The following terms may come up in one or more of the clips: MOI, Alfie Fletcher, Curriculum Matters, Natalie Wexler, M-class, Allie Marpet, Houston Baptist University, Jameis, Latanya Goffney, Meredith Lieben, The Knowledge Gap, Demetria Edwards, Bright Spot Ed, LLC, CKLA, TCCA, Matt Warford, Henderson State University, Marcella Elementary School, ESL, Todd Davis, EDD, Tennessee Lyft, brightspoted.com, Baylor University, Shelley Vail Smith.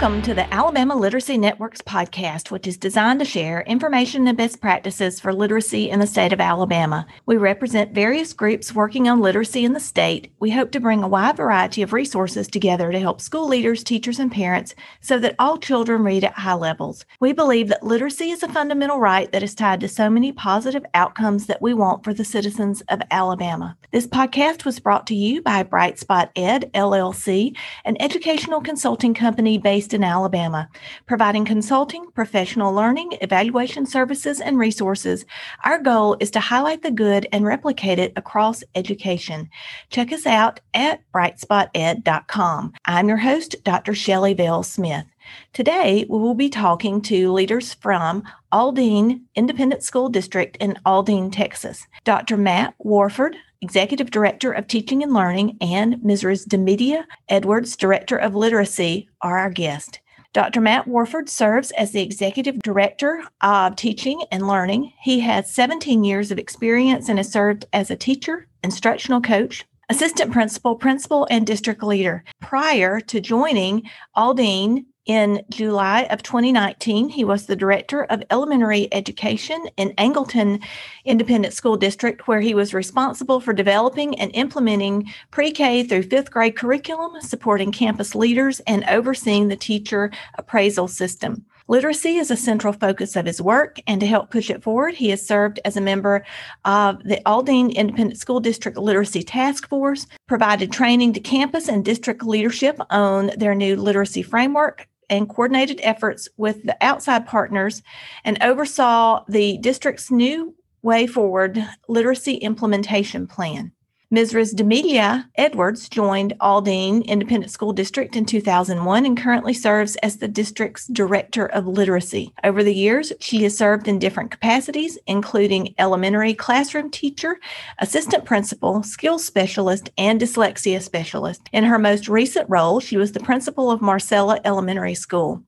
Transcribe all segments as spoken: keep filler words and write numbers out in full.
Welcome to the Alabama Literacy Network's podcast, which is designed to share information and best practices for literacy in the state of Alabama. We represent various groups working on literacy in the state. We hope to bring a wide variety of resources together to help school leaders, teachers, and parents so that all children read at high levels. We believe that literacy is a fundamental right that is tied to so many positive outcomes that we want for the citizens of Alabama. This podcast was brought to you by Bright Spot Ed, L L C, an educational consulting company based in Alabama, providing consulting, professional learning, evaluation services, and resources. Our goal is to highlight the good and replicate it across education. Check us out at bright spot ed dot com. I'm your host, Doctor Shelley Vail Smith. Today, we will be talking to leaders from Aldine Independent School District in Aldine, Texas. Doctor Matt Warford, Executive Director of Teaching and Learning, and Missus Demetria Edwards, Director of Literacy, are our guests. Doctor Matt Warford serves as the Executive Director of Teaching and Learning. He has seventeen years of experience and has served as a teacher, instructional coach, assistant principal, principal, and district leader. Prior to joining Aldine in July of twenty nineteen, he was the Director of Elementary Education in Angleton Independent School District, where he was responsible for developing and implementing pre-K through fifth grade curriculum, supporting campus leaders, and overseeing the teacher appraisal system. Literacy is a central focus of his work, and to help push it forward, he has served as a member of the Aldine Independent School District Literacy Task Force, provided training to campus and district leadership on their new literacy framework, and coordinated efforts with the outside partners, and oversaw the district's new Way Forward Literacy Implementation Plan. Missus Demetria Edwards joined Aldine Independent School District in two thousand one and currently serves as the district's Director of Literacy. Over the years, she has served in different capacities, including elementary classroom teacher, assistant principal, skills specialist, and dyslexia specialist. In her most recent role, she was the principal of Marcella Elementary School.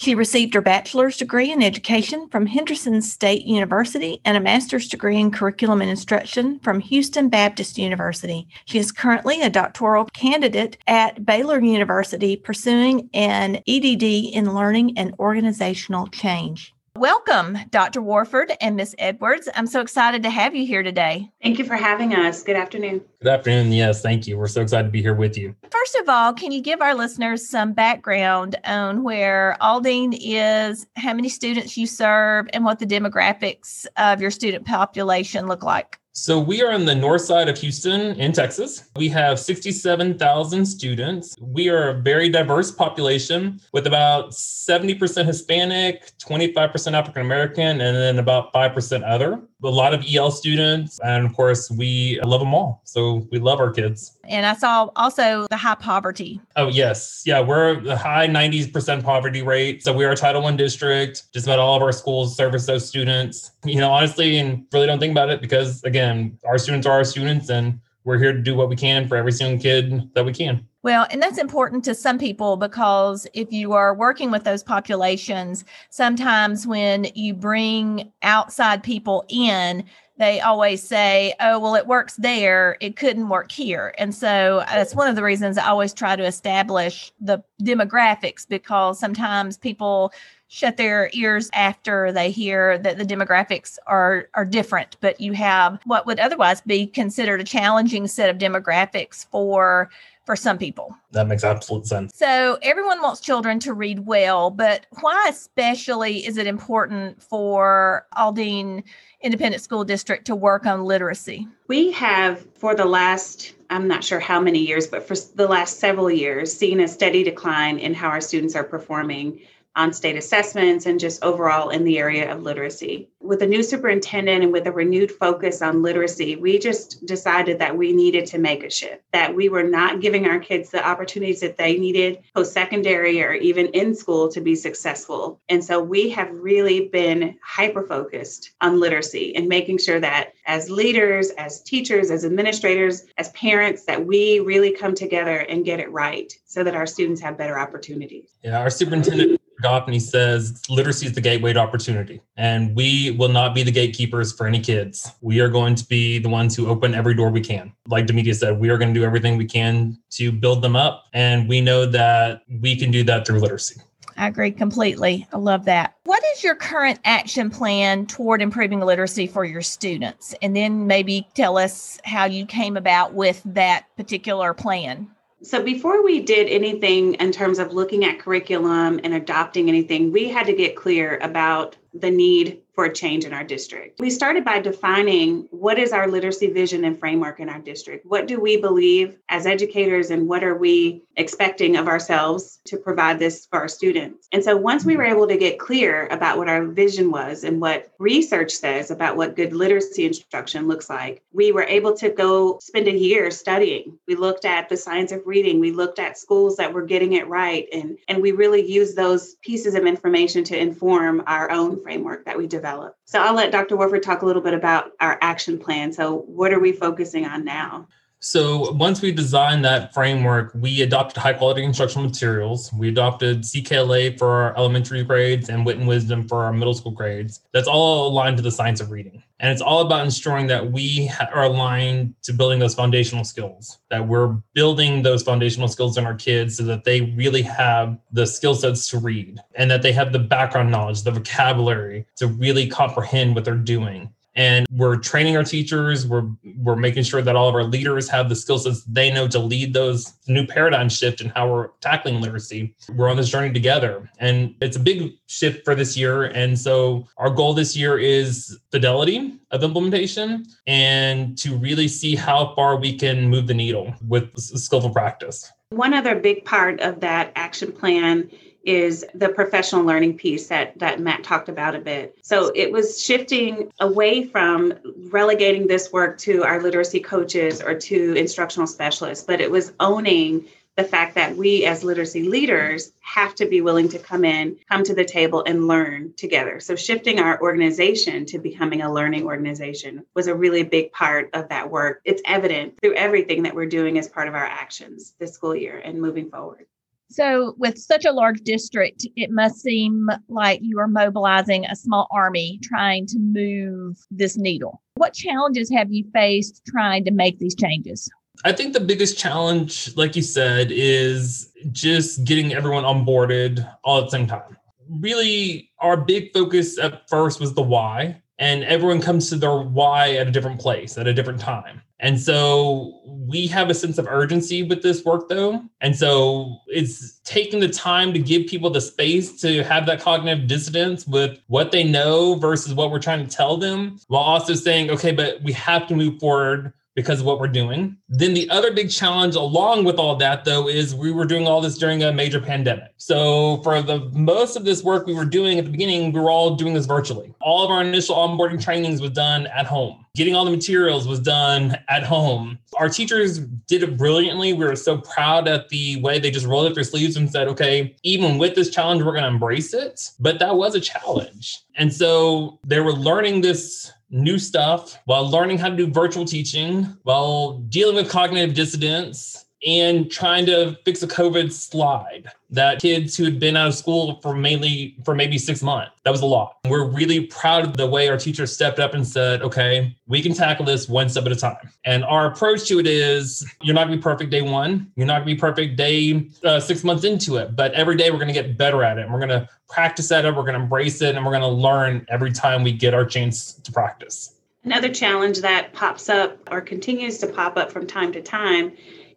She received her bachelor's degree in education from Henderson State University and a master's degree in curriculum and instruction from Houston Baptist University. She is currently a doctoral candidate at Baylor University, pursuing an E D D in learning and organizational change. Welcome, Doctor Warford and Miz Edwards. I'm so excited to have you here today. Thank you for having us. Good afternoon. Good afternoon. Yes, thank you. We're so excited to be here with you. First of all, can you give our listeners some background on where Aldine is, how many students you serve, and what the demographics of your student population look like? So we are on the north side of Houston in Texas. We have sixty-seven thousand students. We are a very diverse population with about seventy percent Hispanic, twenty-five percent African-American, and then about five percent other. A lot of E L students. And of course, we love them all. So we love our kids. And I saw also the high poverty. Oh, yes. Yeah, we're the high ninety percent poverty rate. So we are a Title one district. Just about all of our schools service those students. You know, honestly, and really don't think about it because, again, And our students are our students, and we're here to do what we can for every single kid that we can. Well, and that's important to some people because if you are working with those populations, sometimes when you bring outside people in, they always say, oh, well, it works there. It couldn't work here. And so that's one of the reasons I always try to establish the demographics, because sometimes people shut their ears after they hear that the demographics are, are different, but you have what would otherwise be considered a challenging set of demographics for for some people. That makes absolute sense. So everyone wants children to read well, but why especially is it important for Aldine Independent School District to work on literacy? We have for the last, I'm not sure how many years, but for the last several years, seen a steady decline in how our students are performing on state assessments and just overall in the area of literacy. With a new superintendent and with a renewed focus on literacy, we just decided that we needed to make a shift, that we were not giving our kids the opportunities that they needed post-secondary or even in school to be successful. And so we have really been hyper-focused on literacy and making sure that as leaders, as teachers, as administrators, as parents, that we really come together and get it right so that our students have better opportunities. Yeah, our superintendent Goffney says literacy is the gateway to opportunity, and we will not be the gatekeepers for any kids. We are going to be the ones who open every door we can. Like Demetria said, we are going to do everything we can to build them up, and we know that we can do that through literacy. I agree completely. I love that. What is your current action plan toward improving literacy for your students? And then maybe tell us how you came about with that particular plan. So before we did anything in terms of looking at curriculum and adopting anything, we had to get clear about the need for a change in our district. We started by defining what is our literacy vision and framework in our district. What do we believe as educators, and what are we expecting of ourselves to provide this for our students? And so once we were able to get clear about what our vision was and what research says about what good literacy instruction looks like, we were able to go spend a year studying. We looked at the science of reading. We looked at schools that were getting it right. And, and we really used those pieces of information to inform our own framework that we developed. So I'll let Doctor Warford talk a little bit about our action plan. So what are we focusing on now? So once we designed that framework, we adopted high quality instructional materials. We adopted C K L A for our elementary grades and Wit and Wisdom for our middle school grades. That's all aligned to the science of reading. And it's all about ensuring that we are aligned to building those foundational skills, that we're building those foundational skills in our kids so that they really have the skill sets to read and that they have the background knowledge, the vocabulary to really comprehend what they're doing. And we're training our teachers. We're we're making sure that all of our leaders have the skill sets they know to lead those new paradigm shift in how we're tackling literacy. We're on this journey together. And it's a big shift for this year. And so our goal this year is fidelity of implementation and to really see how far we can move the needle with skillful practice. One other big part of that action plan is the professional learning piece that, that Matt talked about a bit. So it was shifting away from relegating this work to our literacy coaches or to instructional specialists, but it was owning the fact that we as literacy leaders have to be willing to come in, come to the table and learn together. So shifting our organization to becoming a learning organization was a really big part of that work. It's evident through everything that we're doing as part of our actions this school year and moving forward. So with such a large district, it must seem like you are mobilizing a small army trying to move this needle. What challenges have you faced trying to make these changes? I think the biggest challenge, like you said, is just getting everyone onboarded all at the same time. Really, our big focus at first was the why, and everyone comes to their why at a different place, at a different time. And so we have a sense of urgency with this work, though. And so it's taking the time to give people the space to have that cognitive dissonance with what they know versus what we're trying to tell them, while also saying, okay, but we have to move forward because of what we're doing. Then the other big challenge along with all that, though, is we were doing all this during a major pandemic. So for the most of this work we were doing at the beginning, we were all doing this virtually. All of our initial onboarding trainings was done at home. Getting all the materials was done at home. Our teachers did it brilliantly. We were so proud at the way they just rolled up their sleeves and said, okay, even with this challenge, we're going to embrace it. But that was a challenge. And so they were learning this new stuff while learning how to do virtual teaching, while dealing with cognitive dissonance and trying to fix a COVID slide that kids who had been out of school for mainly for maybe six months. That was a lot. We're really proud of the way our teachers stepped up and said, okay, we can tackle this one step at a time. And our approach to it is you're not going to be perfect day one. You're not going to be perfect day uh, six months into it, but every day we're going to get better at it. And we're going to practice at it. We're going to embrace it. And we're going to learn every time we get our chance to practice. Another challenge that pops up or continues to pop up from time to time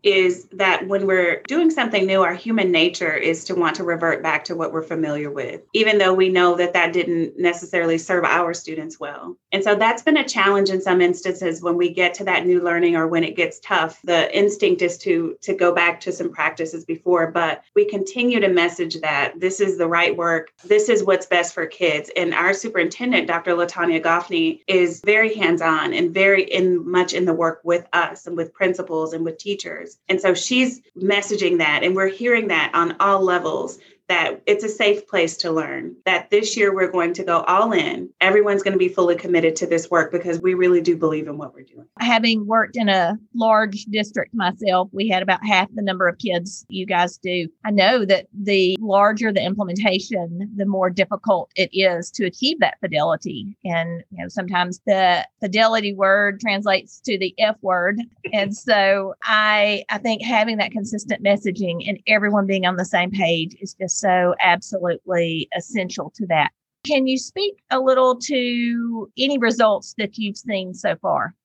is that when we're doing something new, our human nature is to want to revert back to what we're familiar with, even though we know that that didn't necessarily serve our students well. And so that's been a challenge in some instances when we get to that new learning or when it gets tough. The instinct is to, to go back to some practices before, but we continue to message that this is the right work. This is what's best for kids. And our superintendent, Doctor Latanya Goffney, is very hands-on and very in much in the work with us and with principals and with teachers. And so she's messaging that, and we're hearing that on all levels, that it's a safe place to learn, that this year we're going to go all in. Everyone's going to be fully committed to this work because we really do believe in what we're doing. Having worked in a large district myself, we had about half the number of kids you guys do. I know that the larger the implementation, the more difficult it is to achieve that fidelity. And you know, sometimes the fidelity word translates to the F word. And so I, I think having that consistent messaging and everyone being on the same page is just so absolutely essential to that. Can you speak a little to any results that you've seen so far?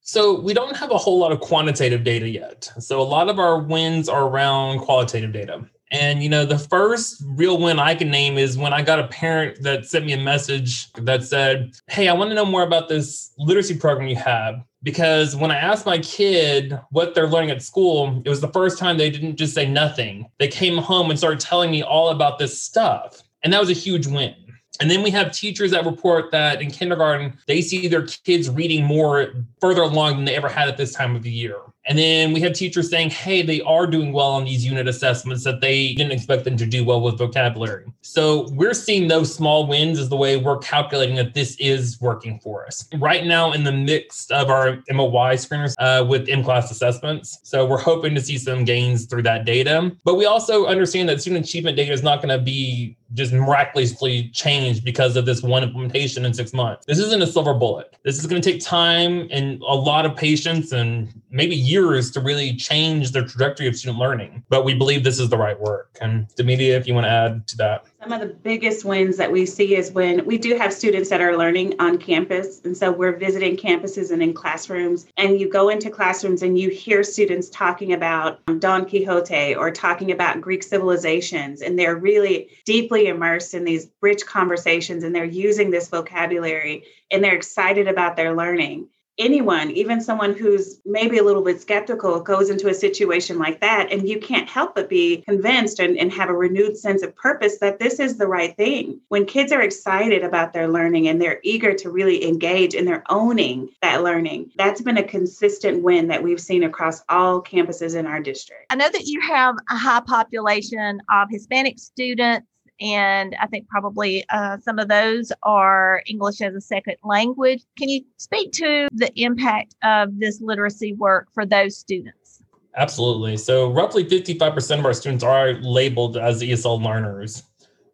So we don't have a whole lot of quantitative data yet. So a lot of our wins are around qualitative data. And, you know, the first real win I can name is when I got a parent that sent me a message that said, hey, I want to know more about this literacy program you have. Because when I asked my kid what they're learning at school, it was the first time they didn't just say nothing. They came home and started telling me all about this stuff. And that was a huge win. And then we have teachers that report that in kindergarten, they see their kids reading more further along than they ever had at this time of the year. And then we have teachers saying, hey, they are doing well on these unit assessments that they didn't expect them to do well with vocabulary. So we're seeing those small wins as the way we're calculating that this is working for us. Right now in the midst of our M O I screeners uh, with M-class assessments. So we're hoping to see some gains through that data. But we also understand that student achievement data is not going to be just miraculously changed because of this one implementation in six months. This isn't a silver bullet. This is going to take time and a lot of patience and maybe years to really change the trajectory of student learning. But we believe this is the right work. And Demetria, if you want to add to that. Some of the biggest wins that we see is when we do have students that are learning on campus. And so we're visiting campuses and in classrooms, and you go into classrooms and you hear students talking about Don Quixote or talking about Greek civilizations. And they're really deeply immersed in these rich conversations, and they're using this vocabulary and they're excited about their learning. Anyone, even someone who's maybe a little bit skeptical, goes into a situation like that, and you can't help but be convinced and, and have a renewed sense of purpose that this is the right thing. When kids are excited about their learning and they're eager to really engage and they're owning that learning, that's been a consistent win that we've seen across all campuses in our district. I know that you have a high population of Hispanic students. And I think probably uh, some of those are English as a second language. Can you speak to the impact of this literacy work for those students? Absolutely. So roughly fifty-five percent of our students are labeled as E S L learners.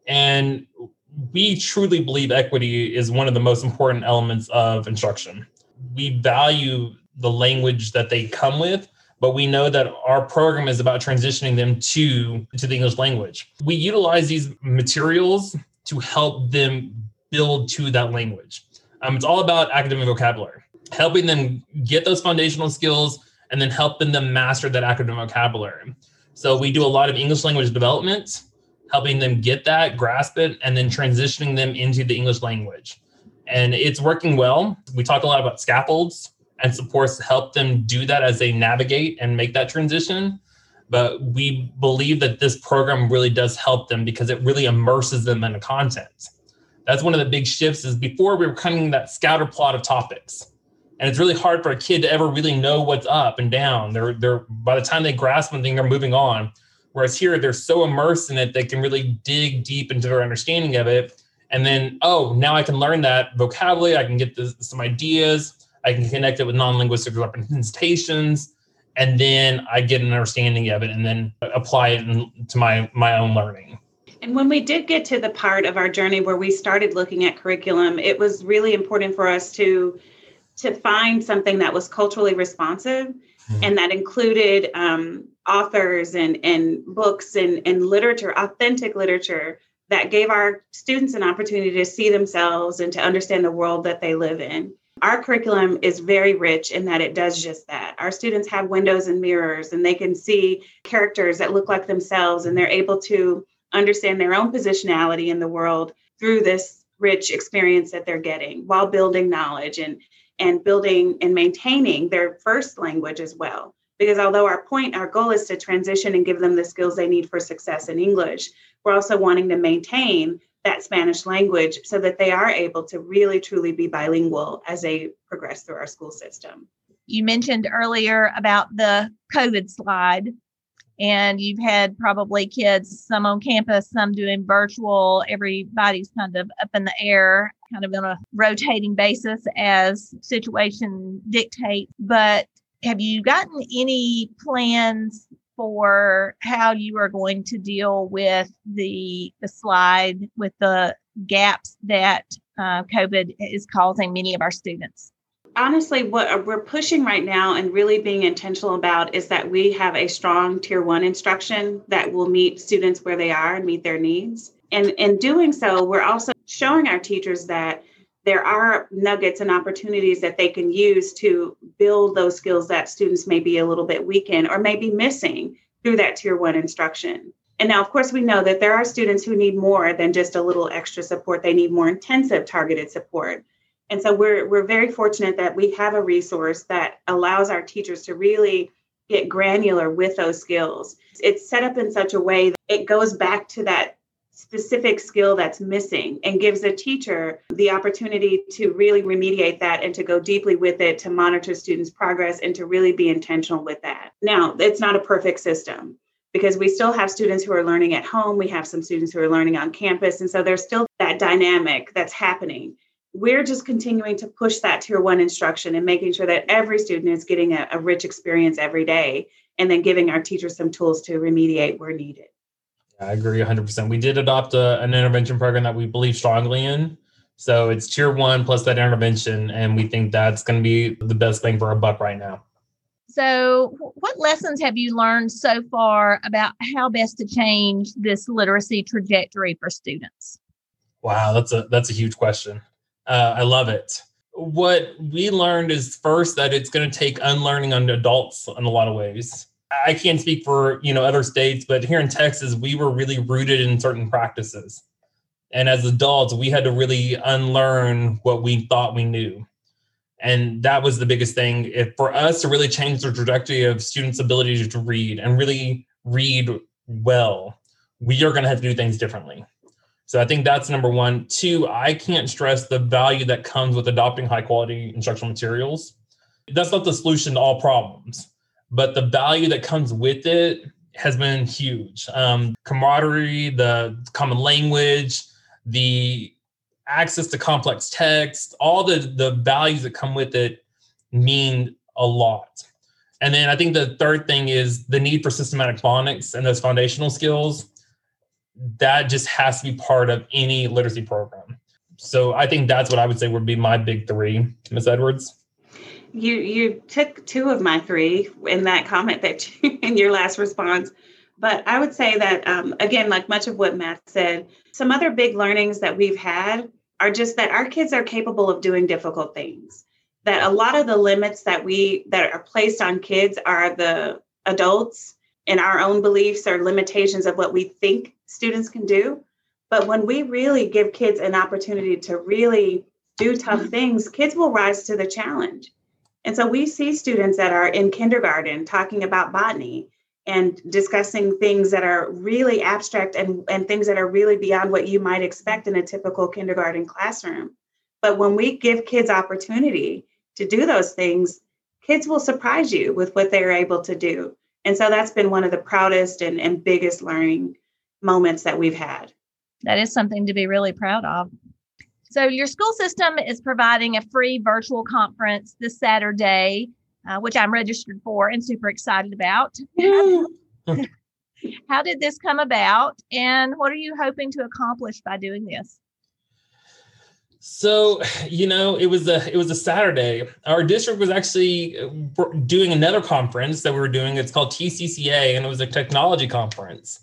And we truly believe equity is one of the most important elements of instruction. We value the language that they come with, but we know that our program is about transitioning them to, to the English language. We utilize these materials to help them build to that language. Um, it's all about academic vocabulary, helping them get those foundational skills and then helping them master that academic vocabulary. So we do a lot of English language development, helping them get that, grasp it, and then transitioning them into the English language. And it's working well. We talk a lot about scaffolds and supports to help them do that as they navigate and make that transition. But we believe that this program really does help them because it really immerses them in the content. That's one of the big shifts is before we were kind of that scatter plot of topics. And it's really hard for a kid to ever really know what's up and down. They're, they're by the time they grasp one thing, they're moving on. Whereas here, they're so immersed in it, they can really dig deep into their understanding of it. And then, oh, now I can learn that vocabulary. I can get this, some ideas. I can connect it with non-linguistic representations, and then I get an understanding of it and then apply it in, to my, my own learning. And when we did get to the part of our journey where we started looking at curriculum, it was really important for us to, to find something that was culturally responsive mm-hmm. and that included um, authors and, and books and, and literature, authentic literature that gave our students an opportunity to see themselves and to understand the world that they live in. Our curriculum is very rich in that it does just that. Our students have windows and mirrors, and they can see characters that look like themselves, and they're able to understand their own positionality in the world through this rich experience that they're getting while building knowledge and, and building and maintaining their first language as well. Because although our point, our goal is to transition and give them the skills they need for success in English, we're also wanting to maintain that Spanish language so that they are able to really truly be bilingual as they progress through our school system. You mentioned earlier about the COVID slide, and you've had probably kids, some on campus, some doing virtual, everybody's kind of up in the air, kind of on a rotating basis as situation dictates. But have you gotten any plans for how you are going to deal with the, the slide, with the gaps that uh, COVID is causing many of our students? Honestly, what we're pushing right now and really being intentional about is that we have a strong tier one instruction that will meet students where they are and meet their needs. And in doing so, we're also showing our teachers that there are nuggets and opportunities that they can use to build those skills that students may be a little bit weak in or may be missing through that tier one instruction. And now, of course, we know that there are students who need more than just a little extra support. They need more intensive targeted support. And so we're we're very fortunate that we have a resource that allows our teachers to really get granular with those skills. It's set up in such a way that it goes back to that specific skill that's missing and gives a teacher the opportunity to really remediate that and to go deeply with it, to monitor students' progress and to really be intentional with that. Now, it's not a perfect system because we still have students who are learning at home. We have some students who are learning on campus. And so there's still that dynamic that's happening. We're just continuing to push that tier one instruction and making sure that every student is getting a, a rich experience every day, and then giving our teachers some tools to remediate where needed. I agree one hundred percent. We did adopt a, an intervention program that we believe strongly in. So it's tier one plus that intervention, and we think that's going to be the best thing for our buck right now. So what lessons have you learned so far about how best to change this literacy trajectory for students? Wow, that's a that's a huge question. Uh, I love it. What we learned is first that it's going to take unlearning on adults in a lot of ways. I can't speak for, you know, other states, but here in Texas, we were really rooted in certain practices. And as adults, we had to really unlearn what we thought we knew. And that was the biggest thing if, for us to really change the trajectory of students' ability to read and really read well. We are going to have to do things differently. So I think that's number one. Two, I can't stress the value that comes with adopting high quality instructional materials. That's not the solution to all problems, but the value that comes with it has been huge. Um, camaraderie, the common language, the access to complex text, all the, the values that come with it mean a lot. And then I think the third thing is the need for systematic phonics and those foundational skills. That just has to be part of any literacy program. So I think that's what I would say would be my big three, Miz Edwards. You you took two of my three in that comment that you, in your last response. But I would say that, um, again, like much of what Matt said, some other big learnings that we've had are just that our kids are capable of doing difficult things, that a lot of the limits that we that are placed on kids are the adults and our own beliefs or limitations of what we think students can do. But when we really give kids an opportunity to really do tough things, kids will rise to the challenge. And so we see students that are in kindergarten talking about botany and discussing things that are really abstract and, and things that are really beyond what you might expect in a typical kindergarten classroom. But when we give kids opportunity to do those things, kids will surprise you with what they're able to do. And so that's been one of the proudest and, and biggest learning moments that we've had. That is something to be really proud of. So your school system is providing a free virtual conference this Saturday, uh, which I'm registered for and super excited about. Yeah. How did this come about, and what are you hoping to accomplish by doing this? So, you know, it was a it was a Saturday. Our district was actually doing another conference that we were doing. It's called T C C A, and it was a technology conference.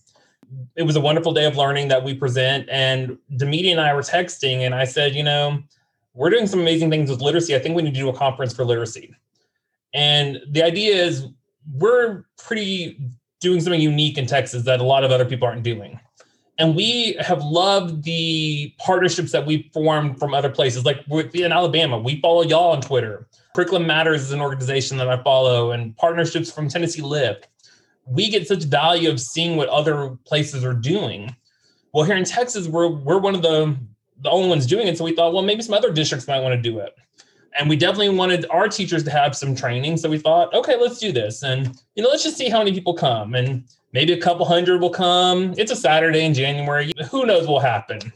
It was a wonderful day of learning that we present. And Demetria and I were texting, and I said, you know, we're doing some amazing things with literacy. I think we need to do a conference for literacy. And the idea is we're pretty doing something unique in Texas that a lot of other people aren't doing. And we have loved the partnerships that we've formed from other places. Like in Alabama, we follow y'all on Twitter. Curriculum Matters is an organization that I follow, and partnerships from Tennessee Lyft. We get such value of seeing what other places are doing. Well, here in Texas, we're we're one of the, the only ones doing it. So we thought, well, maybe some other districts might want to do it. And we definitely wanted our teachers to have some training. So we thought, okay, let's do this. And, you know, let's just see how many people come. And Maybe a couple hundred will come. It's a Saturday in January. Who knows what will happen?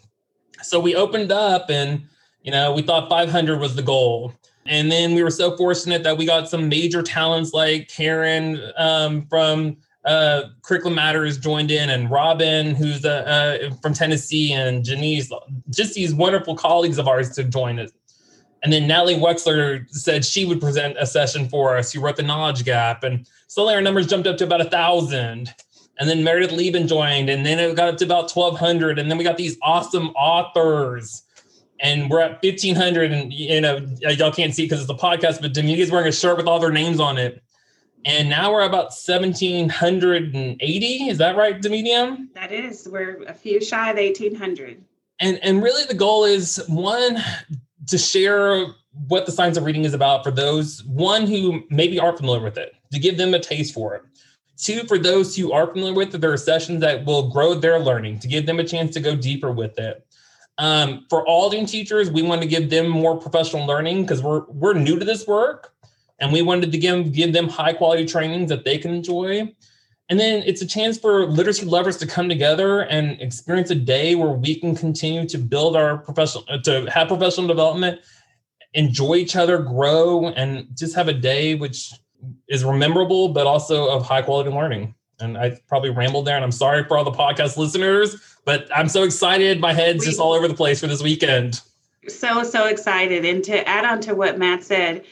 So we opened up and, you know, we thought five hundred was the goal. And then we were so fortunate that we got some major talents like Karen um, from uh, Curriculum Matters joined in, and Robin, who's uh, uh, from Tennessee, and Janice, just these wonderful colleagues of ours to join us. And then Natalie Wexler said she would present a session for us. She wrote The Knowledge Gap. And slowly our numbers jumped up to about one thousand. And then Meredith Lieben joined. And then it got up to about twelve hundred. And then we got these awesome authors. And we're at fifteen hundred. And, you know, y'all can't see because it's a podcast, but Demetria's wearing a shirt with all their names on it. And now we're about one thousand seven hundred eighty. Is that right, Demetria? That is. We're a few shy of eighteen hundred. And, and really the goal is, one, to share what the science of reading is about for those, one, who maybe aren't familiar with it, to give them a taste for it. Two, for those who are familiar with it, there are sessions that will grow their learning, to give them a chance to go deeper with it. Um, for Aldine teachers, we want to give them more professional learning because we're we're new to this work, and we wanted to give, give them high-quality trainings that they can enjoy. And then it's a chance for literacy lovers to come together and experience a day where we can continue to build our professional, to have professional development, enjoy each other, grow, and just have a day which is memorable, but also of high quality learning. And I probably rambled there, and I'm sorry for all the podcast listeners, but I'm so excited. My head's just all over the place for this weekend. So, so excited. And to add on to what Matt said,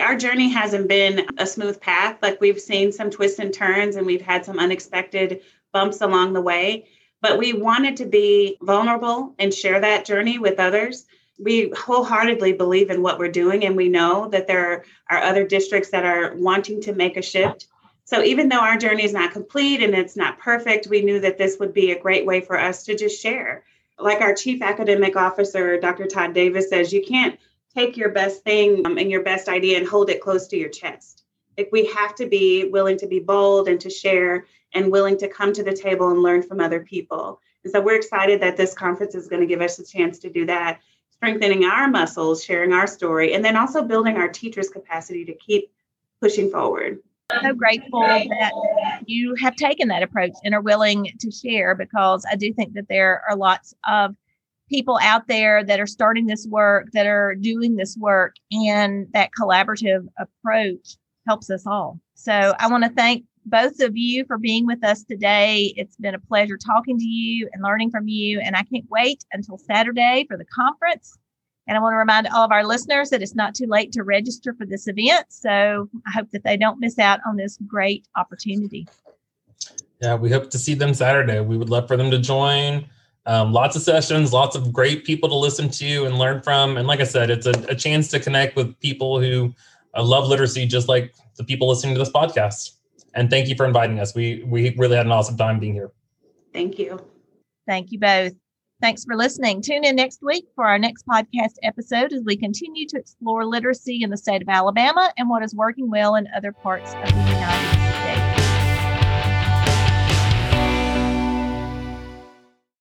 our journey hasn't been a smooth path. Like, we've seen some twists and turns, and we've had some unexpected bumps along the way, but we wanted to be vulnerable and share that journey with others. We wholeheartedly believe in what we're doing, and we know that there are other districts that are wanting to make a shift. So even though our journey is not complete and it's not perfect, we knew that this would be a great way for us to just share. Like our Chief Academic Officer, Doctor Todd Davis, says, you can't take your best thing um, and your best idea and hold it close to your chest. Like, we have to be willing to be bold and to share, and willing to come to the table and learn from other people. And so we're excited that this conference is going to give us a chance to do that, strengthening our muscles, sharing our story, and then also building our teachers' capacity to keep pushing forward. I'm so grateful that you have taken that approach and are willing to share, because I do think that there are lots of people out there that are starting this work, that are doing this work, and that collaborative approach helps us all. So I want to thank both of you for being with us today. It's been a pleasure talking to you and learning from you, and I can't wait until Saturday for the conference. And I want to remind all of our listeners that it's not too late to register for this event, so I hope that they don't miss out on this great opportunity. Yeah, we hope to see them Saturday. We would love for them to join. Um, lots of sessions, lots of great people to listen to and learn from. And like I said, it's a, a chance to connect with people who uh, love literacy, just like the people listening to this podcast. And thank you for inviting us. We, we really had an awesome time being here. Thank you. Thank you both. Thanks for listening. Tune in next week for our next podcast episode as we continue to explore literacy in the state of Alabama and what is working well in other parts of the United States.